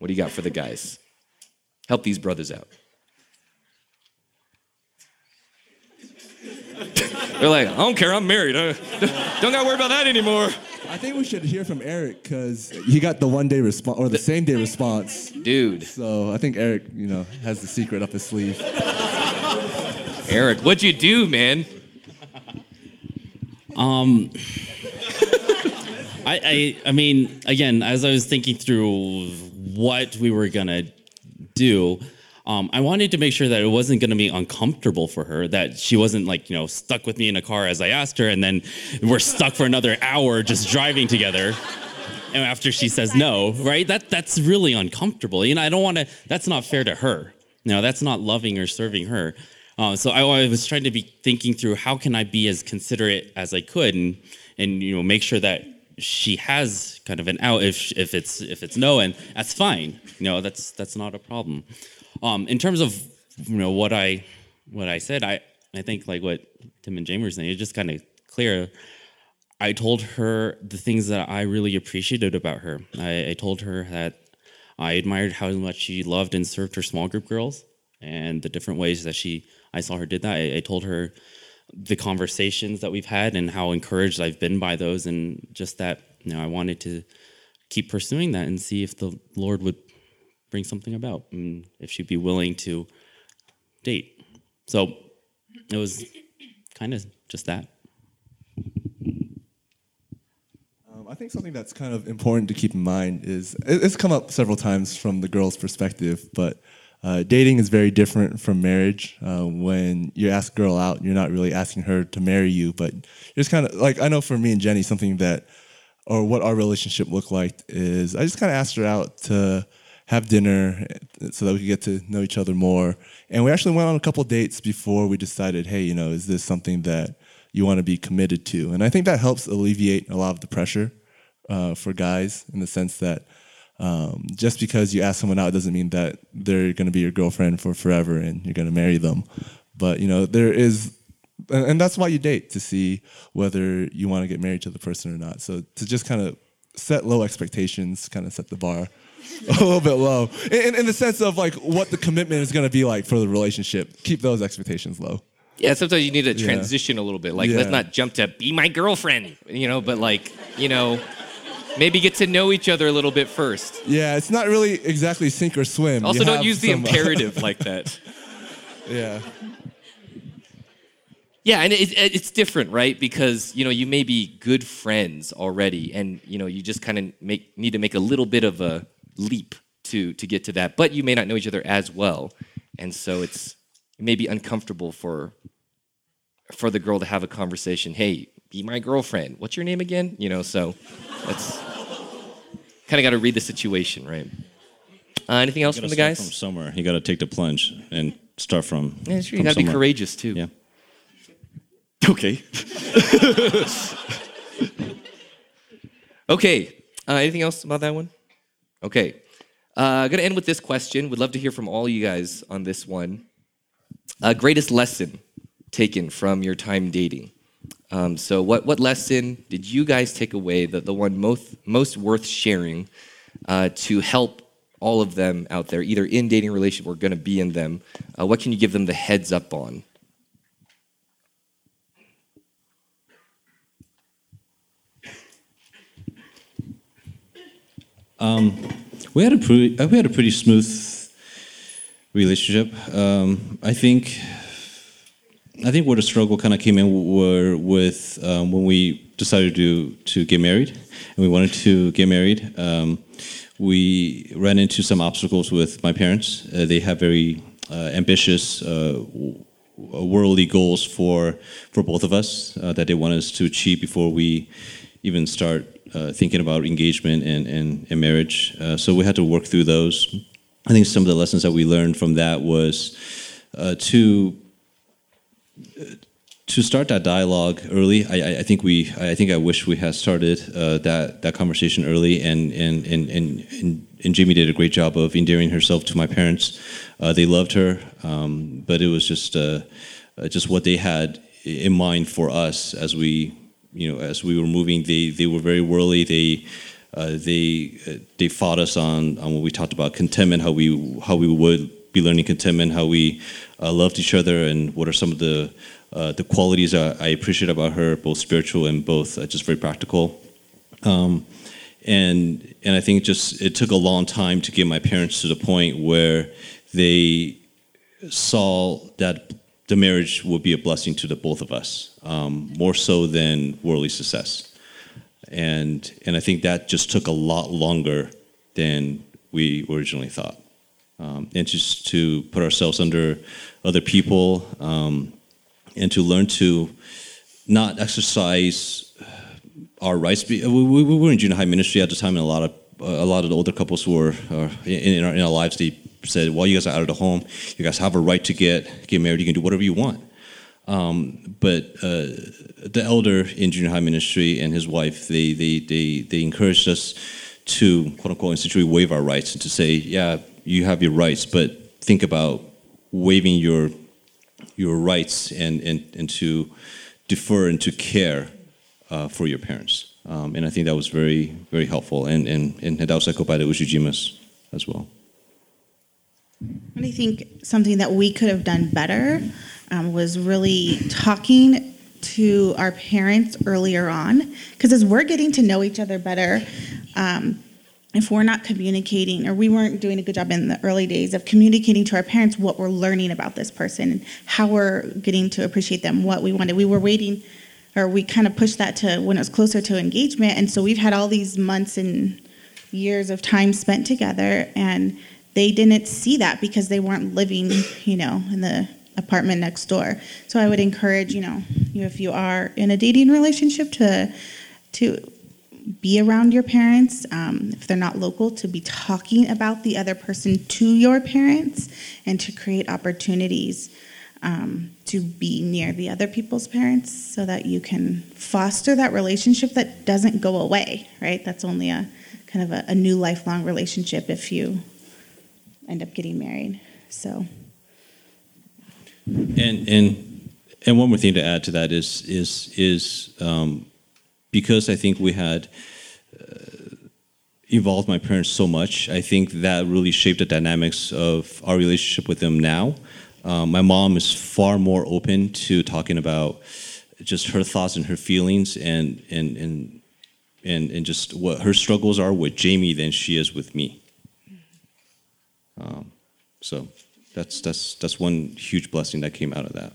What do you got for the guys? Help these brothers out. They're like, I don't care, I'm married. I don't got to worry about that anymore. I think we should hear from Eric because he got the one-day response or the same-day response. Dude. So I think Eric, you know, has the secret up his sleeve. Eric, what'd you do, man? Um, I, I I mean, again, as I was thinking through what we were gonna do, um, I wanted to make sure that it wasn't gonna be uncomfortable for her, that she wasn't like, you know, stuck with me in a car as I asked her, and then we're stuck for another hour just driving together. And after she says no, right? That that's really uncomfortable. You know, I don't want to. That's not fair to her. No, that's not loving or serving her. Uh, so I, I was trying to be thinking through how can I be as considerate as I could, and and you know make sure that she has kind of an out if if it's if it's no, and that's fine. You know that's that's not a problem. Um, in terms of you know what I what I said, I I think like what Tim and Jamie were saying, it's just kind of clear. I told her the things that I really appreciated about her. I, I told her that I admired how much she loved and served her small group girls and the different ways that she, I saw her did that. I, I told her the conversations that we've had and how encouraged I've been by those, and just that, you know, I wanted to keep pursuing that and see if the Lord would bring something about and if she'd be willing to date. So it was kind of just that. I think something that's kind of important to keep in mind is, it's come up several times from the girl's perspective, but uh, dating is very different from marriage. Uh, when you ask a girl out, you're not really asking her to marry you, but you're just kind of, like, I know for me and Jenny, something that, or what our relationship looked like is, I just kind of asked her out to have dinner so that we could get to know each other more. And we actually went on a couple dates before we decided, hey, you know, is this something that you want to be committed to? And I think that helps alleviate a lot of the pressure Uh, for guys, in the sense that um, just because you ask someone out doesn't mean that they're going to be your girlfriend for forever and you're going to marry them. But, you know, there is, and that's why you date, to see whether you want to get married to the person or not. So to just kind of set low expectations, kind of set the bar a little bit low, in, in the sense of like what the commitment is going to be like for the relationship. Keep those expectations low. Yeah, sometimes you need to transition yeah. a little bit. Like, yeah. let's not jump to be my girlfriend, you know, but like, you know... Maybe get to know each other a little bit first. Yeah, it's not really exactly sink or swim. Also, you don't use the imperative like that. Yeah. Yeah, and it, it, it's different, right? Because, you know, you may be good friends already, and, you know, you just kind of make need to make a little bit of a leap to to get to that. But you may not know each other as well, and so it's it may be uncomfortable for for the girl to have a conversation. Hey, be my girlfriend. What's your name again? You know, so that's kind of got to read the situation, right? Uh, anything else from the guys? From somewhere, you got to take the plunge and start from. Yeah, sure. You got to be courageous too. Yeah. Okay. okay. Uh, anything else about that one? Okay. Uh, I'm gonna end with this question. Would love to hear from all you guys on this one. Uh, greatest lesson taken from your time dating. Um, so what, what lesson did you guys take away, the, the one most most worth sharing uh, to help all of them out there, either in dating relationship or going to be in them? Uh, what can you give them the heads up on? Um, we had a pretty, we had a pretty smooth relationship. Um, I think... I think where the struggle kind of came in were with um, when we decided to to get married, and we wanted to get married. Um, we ran into some obstacles with my parents. Uh, they have very uh, ambitious uh, worldly goals for for both of us uh, that they want us to achieve before we even start uh, thinking about engagement and and, and marriage. Uh, so we had to work through those. I think some of the lessons that we learned from that was uh, to. To start that dialogue early, I, I think we. I think I wish we had started uh, that that conversation early. And and and and and Jamie did a great job of endearing herself to my parents. Uh, they loved her, um, but it was just uh, just what they had in mind for us as we, you know, as we were moving. They they were very worldly. They uh, they uh, they fought us on on what we talked about contentment, how we how we would. Be learning contentment, how we uh, loved each other, and what are some of the uh, the qualities that I appreciate about her, both spiritual and both uh, just very practical. Um, and and I think just it took a long time to get my parents to the point where they saw that the marriage would be a blessing to the both of us, um, more so than worldly success. And and I think that just took a lot longer than we originally thought. Um, and just to put ourselves under other people, um, and to learn to not exercise our rights. We, we, we were in junior high ministry at the time, and a lot of a lot of the older couples who were uh, in, in, our, in our lives, they said, "Well, you guys are out of the home. You guys have a right to get get married. You can do whatever you want." Um, but uh, the elder in junior high ministry and his wife, they they they they encouraged us to quote unquote institute waive our rights and to say, "Yeah." You have your rights, but think about waiving your your rights and, and, and to defer and to care uh, for your parents. Um, and I think that was very, very helpful. And, and, and that was echoed by the Ushijimas as well. And I think something that we could have done better um, was really talking to our parents earlier on, because as we're getting to know each other better, um, if we're not communicating, or we weren't doing a good job in the early days of communicating to our parents what we're learning about this person and how we're getting to appreciate them, what we wanted. We were waiting, or we kind of pushed that to when it was closer to engagement. And so we've had all these months and years of time spent together, and they didn't see that because they weren't living, you know, in the apartment next door. So I would encourage, you know, if you are in a dating relationship, to to be around your parents. Um, if they're not local, to be talking about the other person to your parents, and to create opportunities um, to be near the other people's parents, so that you can foster that relationship that doesn't go away, right? That's only a kind of a, a new lifelong relationship if you end up getting married. So. And and and one more thing to add to that is is is um, because I think we had uh, evolved my parents so much. I think that really shaped the dynamics of our relationship with them now. Um, my mom is far more open to talking about just her thoughts and her feelings and and and and, and just what her struggles are with Jamie than she is with me. Um, so. That's that's that's one huge blessing that came out of that.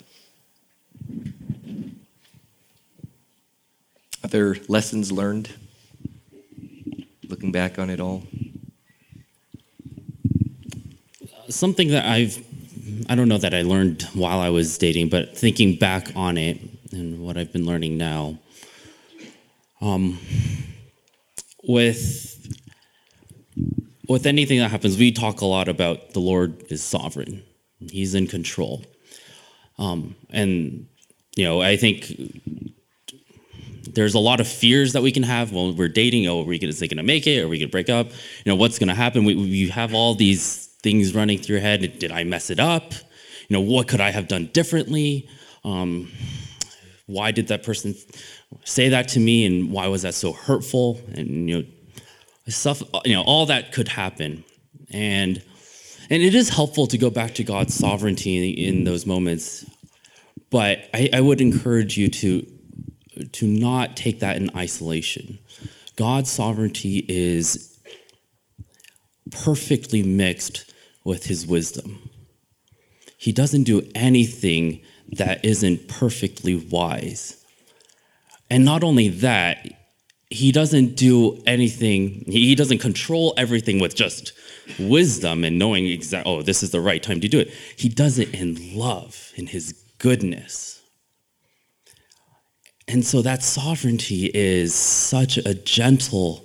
Other lessons learned, looking back on it all? Something that I've, I don't know that I learned while I was dating, but thinking back on it and what I've been learning now, um, with... With anything that happens, we talk a lot about the Lord is sovereign. He's in control. Um, and, you know, I think there's a lot of fears that we can have when we're dating. Oh, are we gonna, is they going to make it? Are we going to break up? You know, what's going to happen? We, we have all these things running through your head. Did I mess it up? You know, what could I have done differently? Um, why did that person say that to me? And why was that so hurtful? And, you know, Stuff, you know, all that could happen, and and it is helpful to go back to God's sovereignty in those moments. But I, I would encourage you to to not take that in isolation. God's sovereignty is perfectly mixed with His wisdom. He doesn't do anything that isn't perfectly wise, and not only that. He doesn't do anything, he doesn't control everything with just wisdom and knowing exactly, oh, this is the right time to do it. He does it in love, in His goodness. And so that sovereignty is such a gentle,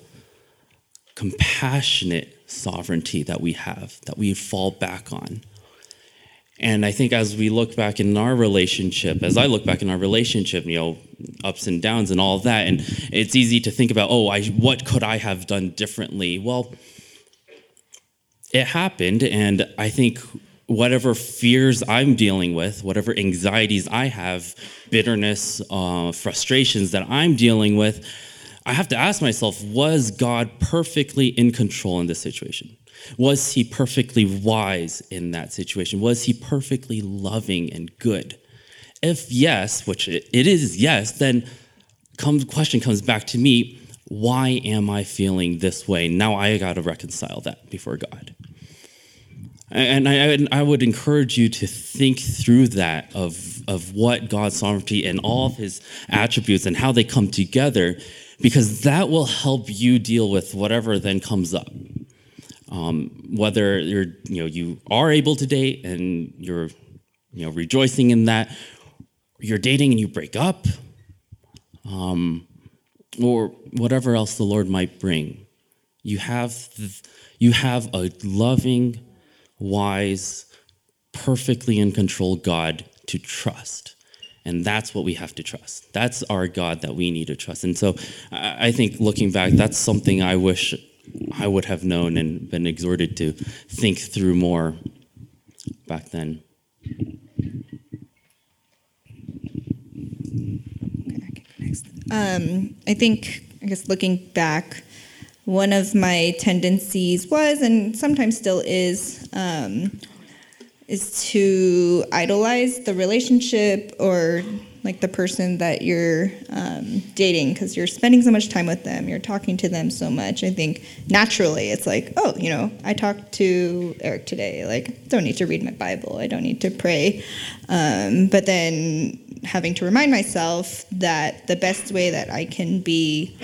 compassionate sovereignty that we have, that we fall back on. And I think as we look back in our relationship, as I look back in our relationship, you know, ups and downs and all that, and it's easy to think about, oh, I, what could I have done differently? Well, it happened, and I think whatever fears I'm dealing with, whatever anxieties I have, bitterness, uh, frustrations that I'm dealing with, I have to ask myself, was God perfectly in control in this situation? Was He perfectly wise in that situation? Was He perfectly loving and good? If yes, which it is yes, then the question comes back to me, why am I feeling this way? Now I got to reconcile that before God. And I, and I would encourage you to think through that of, of what God's sovereignty and all of His attributes and how they come together, because that will help you deal with whatever then comes up. Um, whether you're, you know, you are able to date and you're, you know, rejoicing in that, you're dating and you break up, um, or whatever else the Lord might bring, you have, th- you have a loving, wise, perfectly in control God to trust. And that's what we have to trust. That's our God that we need to trust. And so I, I think looking back, that's something I wish I would have known and been exhorted to think through more back then. Um, I think, I guess looking back, one of my tendencies was, and sometimes still is, um, is to idolize the relationship or like the person that you're um, dating, because you're spending so much time with them, you're talking to them so much. I think naturally it's like, oh, you know, I talked to Eric today, like, I don't need to read my Bible, I don't need to pray. Um, but then having to remind myself that the best way that I can be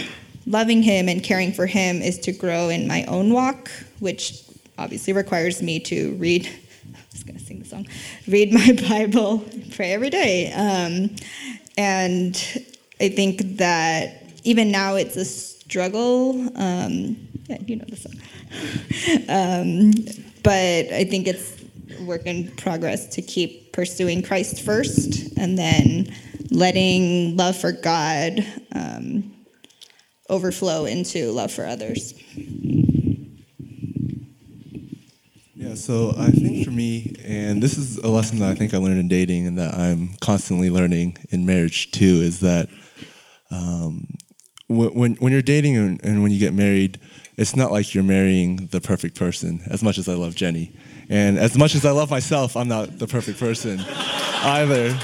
loving him and caring for him is to grow in my own walk, which obviously requires me to read I was going to sing the song, read my Bible, pray every day. Um, and I think that even now it's a struggle. Um, yeah, you know the song. um, but I think it's a work in progress to keep pursuing Christ first and then letting love for God um, overflow into love for others. So I think for me, and this is a lesson that I think I learned in dating and that I'm constantly learning in marriage too, is that um, when when you're dating and, and when you get married, it's not like you're marrying the perfect person, as much as I love Jenny. And as much as I love myself, I'm not the perfect person either.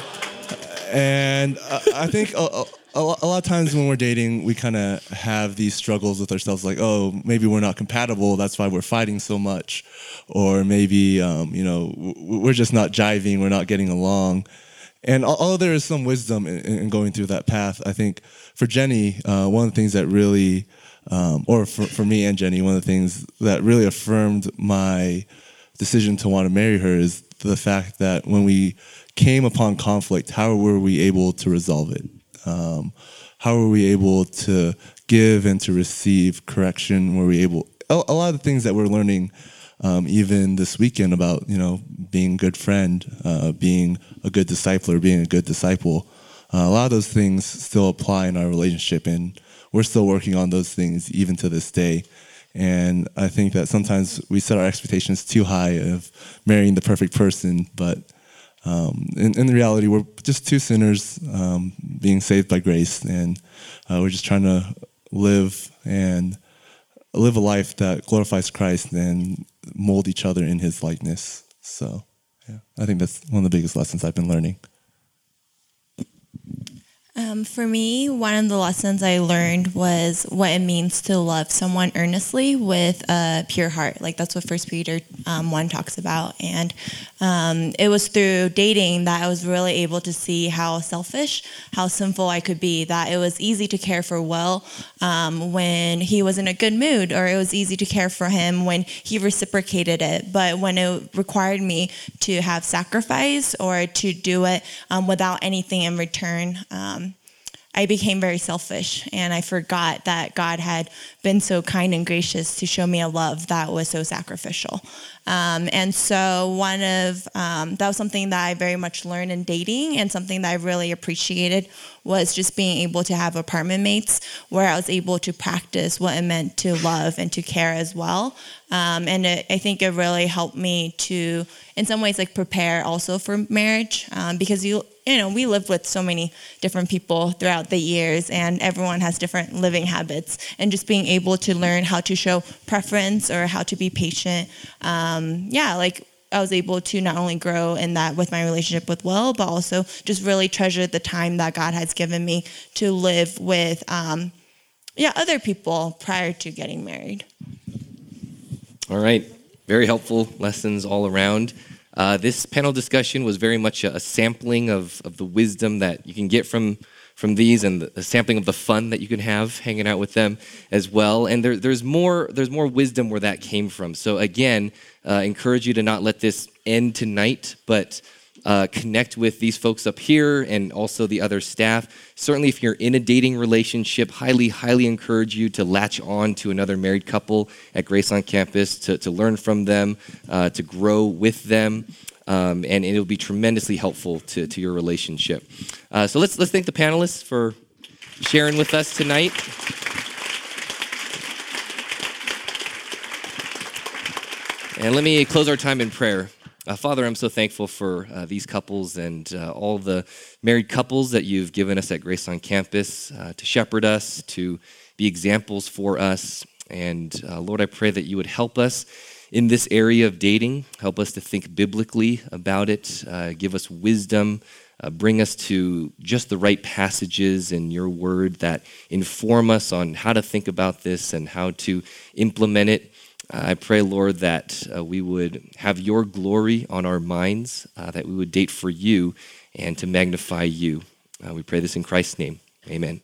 And I, I think a, a, a lot of times when we're dating, we kind of have these struggles with ourselves, like, oh, maybe we're not compatible, that's why we're fighting so much. Or maybe, um, you know, we're just not jiving, we're not getting along. And although there is some wisdom in, in going through that path, I think for Jenny, uh, one of the things that really, um, or for, for me and Jenny, one of the things that really affirmed my decision to want to marry her is the fact that when we came upon conflict, how were we able to resolve it? Um, how were we able to give and to receive correction? Were we able, a, a lot of the things that we're learning um, even this weekend about, you know, being a good friend, uh, being a good discipler, being a good disciple, uh, a lot of those things still apply in our relationship, and we're still working on those things even to this day. And I think that sometimes we set our expectations too high of marrying the perfect person, but um, in, in reality, we're just two sinners um, being saved by grace, and uh, we're just trying to live and live a life that glorifies Christ and mold each other in his likeness. So, yeah, I think that's one of the biggest lessons I've been learning. Um, for me, one of the lessons I learned was what it means to love someone earnestly with a pure heart. Like, that's what First Peter um, one talks about. And um, it was through dating that I was really able to see how selfish, how sinful I could be, that it was easy to care for Will um, when he was in a good mood, or it was easy to care for him when he reciprocated it. But when it required me to have sacrifice or to do it um, without anything in return, um, I became very selfish, and I forgot that God had been so kind and gracious to show me a love that was so sacrificial. Um, and so one of, um, that was something that I very much learned in dating, and something that I really appreciated was just being able to have apartment mates where I was able to practice what it meant to love and to care as well. Um, and it, I think it really helped me to, in some ways, like prepare also for marriage, um, because you, you know, we live with so many different people throughout the years, and everyone has different living habits, and just being able to learn how to show preference or how to be patient. Um, yeah, like I was able to not only grow in that with my relationship with Will, but also just really treasure the time that God has given me to live with, um, yeah, other people prior to getting married. All right. Very helpful lessons all around. Uh, this panel discussion was very much a, a sampling of, of the wisdom that you can get from from these, and the, a sampling of the fun that you can have hanging out with them as well. And there, there's more there's more wisdom where that came from. So again, uh, encourage you to not let this end tonight, but uh, connect with these folks up here and also the other staff. Certainly, if you're in a dating relationship, highly, highly encourage you to latch on to another married couple at Grace on Campus to, to learn from them, uh, to grow with them. Um, and it'll be tremendously helpful to, to your relationship. Uh, so let's let's thank the panelists for sharing with us tonight. And let me close our time in prayer. Uh, Father, I'm so thankful for uh, these couples and uh, all the married couples that you've given us at Grace on Campus uh, to shepherd us, to be examples for us. And uh, Lord, I pray that you would help us in this area of dating, help us to think biblically about it, uh, give us wisdom, uh, bring us to just the right passages in your word that inform us on how to think about this and how to implement it. Uh, I pray, Lord, that uh, we would have your glory on our minds, uh, that we would date for you and to magnify you. Uh, we pray this in Christ's name. Amen.